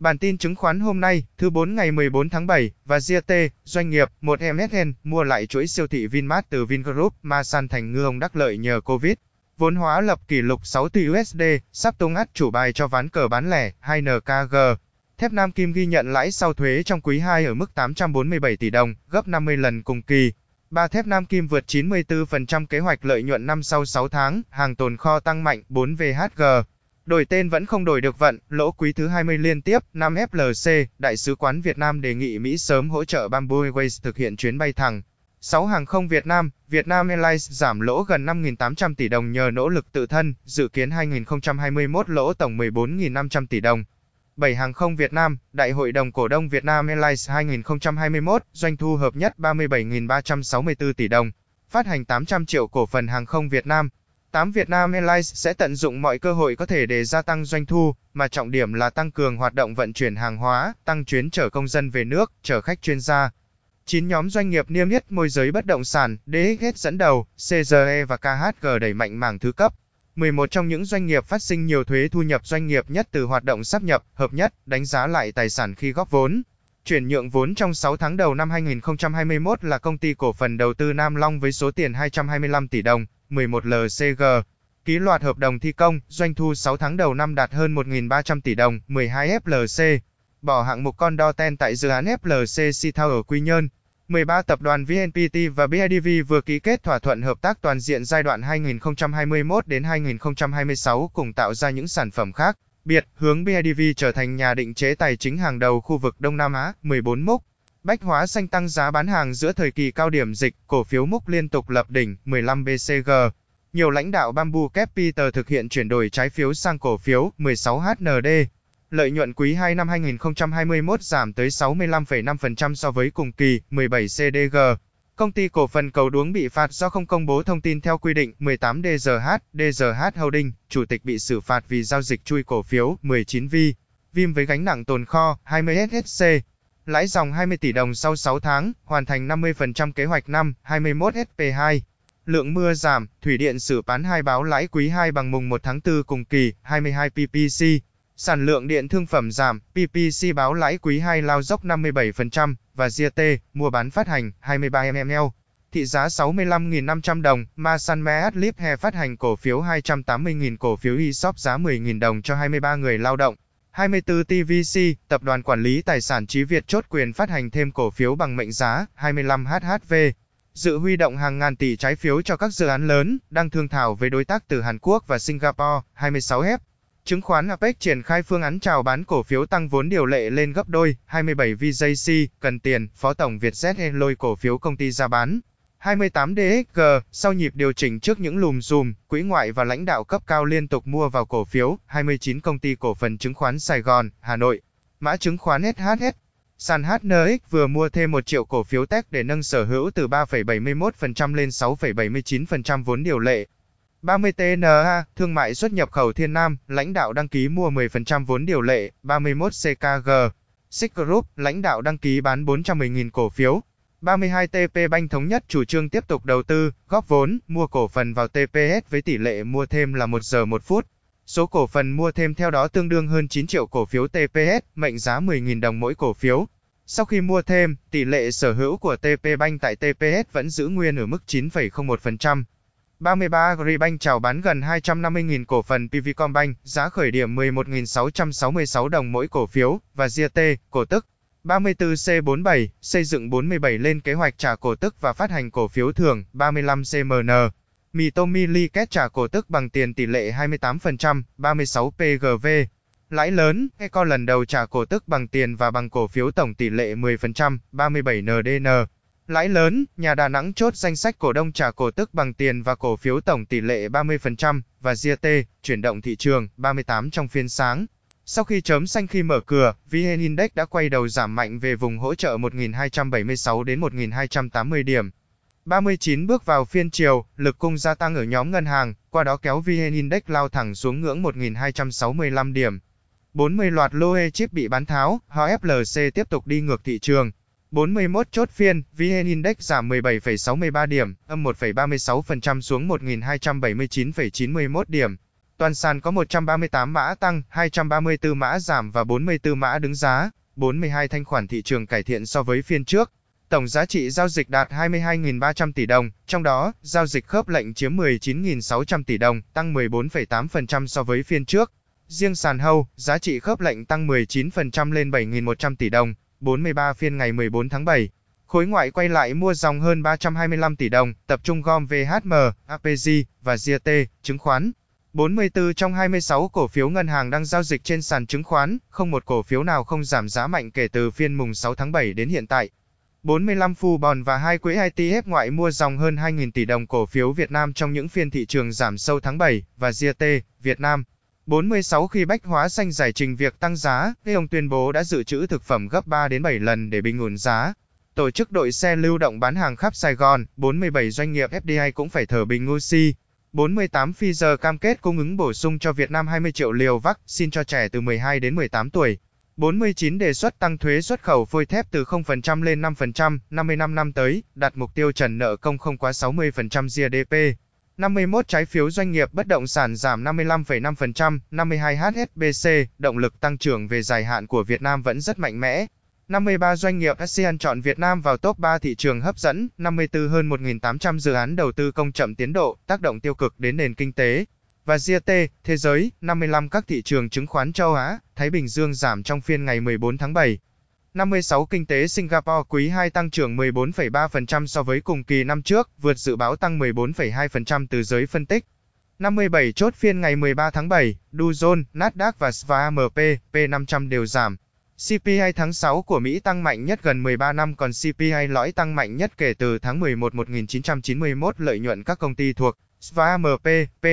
Bản tin chứng khoán hôm nay, thứ 4 ngày 14 tháng 7, và GT, doanh nghiệp, 1 MSN, mua lại chuỗi siêu thị Vinmart từ Vingroup, Masan Thành Ngư ông đắc lợi nhờ Covid. Vốn hóa lập kỷ lục 6 tỷ USD, sắp tung át chủ bài cho ván cờ bán lẻ, 2NKG. Thép Nam Kim ghi nhận lãi sau thuế trong quý 2 ở mức 847 tỷ đồng, gấp 50 lần cùng kỳ. Ba thép Nam Kim vượt 94% kế hoạch lợi nhuận năm sau 6 tháng, hàng tồn kho tăng mạnh, 4VHG. Đổi tên vẫn không đổi được vận, lỗ quý thứ 20 liên tiếp, 5 FLC, Đại sứ quán Việt Nam đề nghị Mỹ sớm hỗ trợ Bamboo Airways thực hiện chuyến bay thẳng. 6 hàng không Việt Nam, Vietnam Airlines giảm lỗ gần 5.800 tỷ đồng nhờ nỗ lực tự thân, dự kiến 2021 lỗ tổng 14.500 tỷ đồng. 7 hàng không Việt Nam, Đại hội đồng cổ đông Vietnam Airlines 2021, doanh thu hợp nhất 37.364 tỷ đồng, phát hành 800 triệu cổ phần hàng không Việt Nam. 8 Vietnam Airlines sẽ tận dụng mọi cơ hội có thể để gia tăng doanh thu, mà trọng điểm là tăng cường hoạt động vận chuyển hàng hóa, tăng chuyến chở công dân về nước, chở khách chuyên gia. 9 nhóm doanh nghiệp niêm yết môi giới bất động sản, DHG dẫn đầu, CJE và KHG đẩy mạnh mảng thứ cấp. 11 trong những doanh nghiệp phát sinh nhiều thuế thu nhập doanh nghiệp nhất từ hoạt động sáp nhập, hợp nhất, đánh giá lại tài sản khi góp vốn. Chuyển nhượng vốn trong 6 tháng đầu năm 2021 là công ty cổ phần đầu tư Nam Long với số tiền 225 tỷ đồng. 11 LCG, ký loạt hợp đồng thi công, doanh thu 6 tháng đầu năm đạt hơn 1.300 tỷ đồng, 12 FLC, bỏ hạng mục condotel tại dự án FLC Sea Tower Quy Nhơn. 13 tập đoàn VNPT và BIDV vừa ký kết thỏa thuận hợp tác toàn diện giai đoạn 2021 đến 2026 cùng tạo ra những sản phẩm khác biệt, hướng BIDV trở thành nhà định chế tài chính hàng đầu khu vực Đông Nam Á. 14 mốc. Bách hóa xanh tăng giá bán hàng giữa thời kỳ cao điểm dịch, cổ phiếu múc liên tục lập đỉnh, 15 BCG. Nhiều lãnh đạo Bamboo Capital thực hiện chuyển đổi trái phiếu sang cổ phiếu, 16 HND. Lợi nhuận quý 2 năm 2021 giảm tới 65,5% so với cùng kỳ, 17 CDG. Công ty cổ phần Cầu Đuống bị phạt do không công bố thông tin theo quy định, 18 DGH, DGH Holding, chủ tịch bị xử phạt vì giao dịch chui cổ phiếu, 19 Vim với gánh nặng tồn kho, 20 SSC. Lãi dòng 20 tỷ đồng sau 6 tháng, hoàn thành 50% kế hoạch năm, 21 SP2. Lượng mưa giảm, thủy điện Sử Pán 2 báo lãi quý 2 bằng mùng 1 tháng 4 cùng kỳ, 22 PPC. Sản lượng điện thương phẩm giảm, PPC báo lãi quý 2 lao dốc 57%, và JT, mua bán phát hành, 23 ml. Thị giá 65.500 đồng, Masan MEATLife phát hành cổ phiếu 280.000 cổ phiếu ESOP giá 10.000 đồng cho 23 người lao động. 24 TVC, Tập đoàn Quản lý Tài sản Chí Việt chốt quyền phát hành thêm cổ phiếu bằng mệnh giá, 25 HHV. Dự huy động hàng ngàn tỷ trái phiếu cho các dự án lớn, đang thương thảo với đối tác từ Hàn Quốc và Singapore, 26F. Chứng khoán APEC triển khai phương án chào bán cổ phiếu tăng vốn điều lệ lên gấp đôi, 27 VJC, cần tiền, Phó Tổng Vietjet lôi cổ phiếu công ty ra bán. 28 DHG, sau nhịp điều chỉnh trước những lùm xùm, quỹ ngoại và lãnh đạo cấp cao liên tục mua vào cổ phiếu, 29 công ty cổ phần chứng khoán Sài Gòn, Hà Nội. Mã chứng khoán SHS, sàn HNX vừa mua thêm 1 triệu cổ phiếu TEC để nâng sở hữu từ 3,71% lên 6,79% vốn điều lệ. 30 TNA, thương mại xuất nhập khẩu Thiên Nam, lãnh đạo đăng ký mua 10% vốn điều lệ. 31 CKG, Vingroup, lãnh đạo đăng ký bán 410.000 cổ phiếu. 32 TPBank thống nhất chủ trương tiếp tục đầu tư, góp vốn, mua cổ phần vào TPS với tỷ lệ mua thêm là 1 giờ 1 phút. Số cổ phần mua thêm theo đó tương đương hơn 9 triệu cổ phiếu TPS, mệnh giá 10.000 đồng mỗi cổ phiếu. Sau khi mua thêm, tỷ lệ sở hữu của TPBank tại TPS vẫn giữ nguyên ở mức 9,01%. 33 Agribank chào bán gần 250.000 cổ phần PVCombank, giá khởi điểm 11.666 đồng mỗi cổ phiếu, và JT, cổ tức. 34C47, xây dựng 47 lên kế hoạch trả cổ tức và phát hành cổ phiếu thưởng. 35CMN, Mitomi Liket trả cổ tức bằng tiền tỷ lệ 28%, 36PGV, lãi lớn, Eco lần đầu trả cổ tức bằng tiền và bằng cổ phiếu tổng tỷ lệ 10%, 37NDN, lãi lớn, nhà Đà Nẵng chốt danh sách cổ đông trả cổ tức bằng tiền và cổ phiếu tổng tỷ lệ 30%, và JT, chuyển động thị trường, 38 trong phiên sáng. Sau khi chớm xanh khi mở cửa, VN Index đã quay đầu giảm mạnh về vùng hỗ trợ 1.276 đến 1.280 điểm. 39 bước vào phiên chiều, lực cung gia tăng ở nhóm ngân hàng, qua đó kéo VN Index lao thẳng xuống ngưỡng 1.265 điểm. 40 loạt lô E-chip bị bán tháo, HFLC tiếp tục đi ngược thị trường. 41 chốt phiên, VN Index giảm 17,63 điểm, âm 1,36% xuống 1.279,91 điểm. toàn sàn có 138 mã tăng, 234 mã giảm và 44 mã đứng giá, 42 thanh khoản thị trường cải thiện so với phiên trước. Tổng giá trị giao dịch đạt 22.300 tỷ đồng, trong đó, giao dịch khớp lệnh chiếm 19.600 tỷ đồng, tăng 14,8% so với phiên trước. Riêng sàn hâu, giá trị khớp lệnh tăng 19% lên 7.100 tỷ đồng, 43 phiên ngày 14 tháng 7. Khối ngoại quay lại mua dòng hơn 325 tỷ đồng, tập trung gom VHM, APG và JT, chứng khoán. 44 trong 26 cổ phiếu ngân hàng đang giao dịch trên sàn chứng khoán, không một cổ phiếu nào không giảm giá mạnh kể từ phiên mùng 6 tháng 7 đến hiện tại. 45 Phù Bòn và hai quỹ ETF ngoại mua dòng hơn 2.000 tỷ đồng cổ phiếu Việt Nam trong những phiên thị trường giảm sâu tháng 7 và JT, Việt Nam. 46 Khi Bách Hóa Xanh giải trình việc tăng giá, ông tuyên bố đã dự trữ thực phẩm gấp 3 đến 7 lần để bình ổn giá. Tổ chức đội xe lưu động bán hàng khắp Sài Gòn, 47 doanh nghiệp FDI cũng phải thở bình oxy. 48 Pfizer cam kết cung ứng bổ sung cho Việt Nam 20 triệu liều vaccine cho trẻ từ 12 đến 18 tuổi. 49 Đề xuất tăng thuế xuất khẩu phôi thép từ 0% lên 5%, 55 năm tới, đặt mục tiêu trần nợ công không quá 60% GDP. 51 Trái phiếu doanh nghiệp bất động sản giảm 55,5%, 52 HSBC, động lực tăng trưởng về dài hạn của Việt Nam vẫn rất mạnh mẽ. 53 doanh nghiệp ASEAN chọn Việt Nam vào top 3 thị trường hấp dẫn, 54 hơn 1.800 dự án đầu tư công chậm tiến độ, tác động tiêu cực đến nền kinh tế. Và JT, thế giới, 55 các thị trường chứng khoán châu Á, Thái Bình Dương giảm trong phiên ngày 14 tháng 7. 56 Kinh tế Singapore quý 2 tăng trưởng 14,3% so với cùng kỳ năm trước, vượt dự báo tăng 14,2% từ giới phân tích. 57 Chốt phiên ngày 13 tháng 7, Dow Jones, Nasdaq và S&P 500 đều giảm. CPI tháng 6 của Mỹ tăng mạnh nhất gần 13 năm, còn CPI lõi tăng mạnh nhất kể từ tháng 11 1991, lợi nhuận các công ty thuộc S&P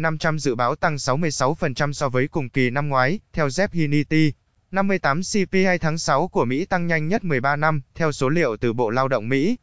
500 dự báo tăng 66% so với cùng kỳ năm ngoái, theo Jeff Hiniti. 58 CPI tháng 6 của Mỹ tăng nhanh nhất 13 năm, theo số liệu từ Bộ Lao động Mỹ.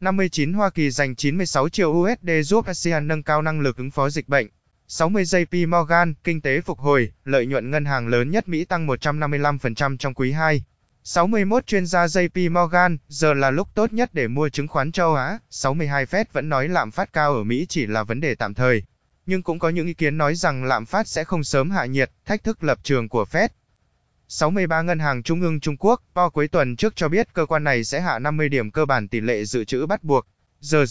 59 Hoa Kỳ dành 96 triệu USD giúp ASEAN nâng cao năng lực ứng phó dịch bệnh. 60 JP Morgan, kinh tế phục hồi, lợi nhuận ngân hàng lớn nhất Mỹ tăng 155% trong quý 2. 61 Chuyên gia JP Morgan, giờ là lúc tốt nhất để mua chứng khoán châu Á. 62 Fed vẫn nói lạm phát cao ở Mỹ chỉ là vấn đề tạm thời. Nhưng cũng có những ý kiến nói rằng lạm phát sẽ không sớm hạ nhiệt, thách thức lập trường của Fed. 63 Ngân hàng Trung ương Trung Quốc, vào cuối tuần trước cho biết cơ quan này sẽ hạ 50 điểm cơ bản tỷ lệ dự trữ bắt buộc, giờ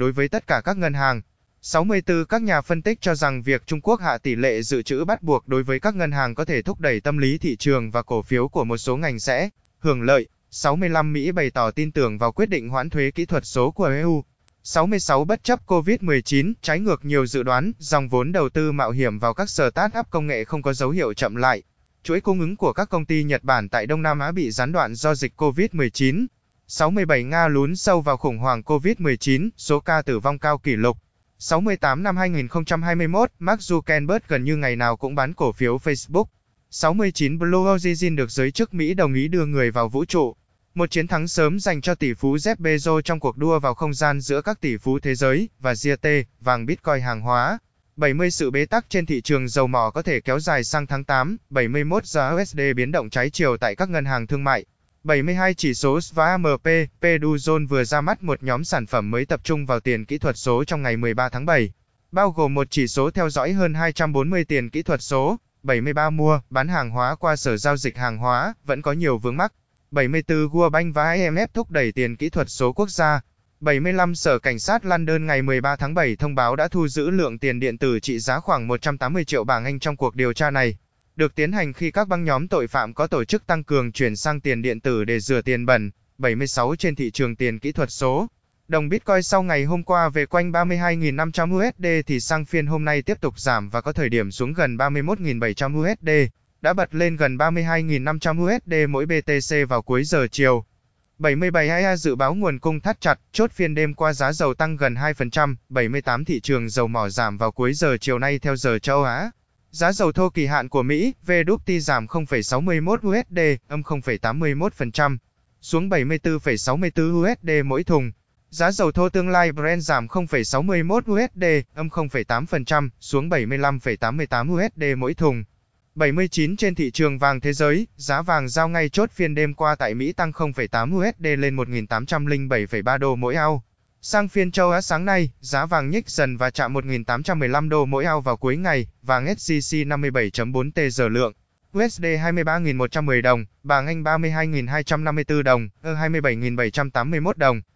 đối với tất cả các ngân hàng. 64 Các nhà phân tích cho rằng việc Trung Quốc hạ tỷ lệ dự trữ bắt buộc đối với các ngân hàng có thể thúc đẩy tâm lý thị trường và cổ phiếu của một số ngành sẽ hưởng lợi. 65 Mỹ bày tỏ tin tưởng vào quyết định hoãn thuế kỹ thuật số của EU. 66 Bất chấp COVID-19, trái ngược nhiều dự đoán, dòng vốn đầu tư mạo hiểm vào các start-up công nghệ không có dấu hiệu chậm lại. Chuỗi cung ứng của các công ty Nhật Bản tại Đông Nam Á bị gián đoạn do dịch COVID-19. 67 Nga lún sâu vào khủng hoảng COVID-19, số ca tử vong cao kỷ lục. 68 Năm 2021, Mark Zuckerberg gần như ngày nào cũng bán cổ phiếu Facebook. 69 Blue Origin được giới chức Mỹ đồng ý đưa người vào vũ trụ. Một chiến thắng sớm dành cho tỷ phú Jeff Bezos trong cuộc đua vào không gian giữa các tỷ phú thế giới, và JT, vàng Bitcoin hàng hóa. 70 Sự bế tắc trên thị trường dầu mỏ có thể kéo dài sang tháng 8, 71 Giá USD biến động trái chiều tại các ngân hàng thương mại. 72 Chỉ số S&P, Dow Jones vừa ra mắt một nhóm sản phẩm mới tập trung vào tiền kỹ thuật số trong ngày 13 tháng 7, bao gồm một chỉ số theo dõi hơn 240 tiền kỹ thuật số. 73 Mua, bán hàng hóa qua sở giao dịch hàng hóa, vẫn có nhiều vướng mắc. 74 World Bank và IMF thúc đẩy tiền kỹ thuật số quốc gia. 75 Sở Cảnh sát London ngày 13 tháng 7 thông báo đã thu giữ lượng tiền điện tử trị giá khoảng 180 triệu bảng Anh trong cuộc điều tra này. Được tiến hành khi các băng nhóm tội phạm có tổ chức tăng cường chuyển sang tiền điện tử để rửa tiền bẩn. 76 Trên thị trường tiền kỹ thuật số, đồng Bitcoin sau ngày hôm qua về quanh 32.500 USD thì sang phiên hôm nay tiếp tục giảm và có thời điểm xuống gần 31.700 USD, đã bật lên gần 32.500 USD mỗi BTC vào cuối giờ chiều. 77 IA dự báo nguồn cung thắt chặt, chốt phiên đêm qua giá dầu tăng gần 2%, 78 thị trường dầu mỏ giảm vào cuối giờ chiều nay theo giờ châu Á. Giá dầu thô kỳ hạn của Mỹ, WTI giảm 0,61 USD, âm 0,81%, xuống 74,64 USD mỗi thùng. Giá dầu thô tương lai Brent giảm 0,61 USD, âm 0,8%, xuống 75,88 USD mỗi thùng. 79 Trên thị trường vàng thế giới, giá vàng giao ngay chốt phiên đêm qua tại Mỹ tăng 0,8 USD lên 1.807,3 đô mỗi ounce. Sang phiên châu Á sáng nay, giá vàng nhích dần và chạm 1.815 đô mỗi ounce vào cuối ngày, vàng SJC 57.4T giờ lượng, USD 23.110 đồng, bảng Anh 32.254 đồng, EUR 27.781 đồng,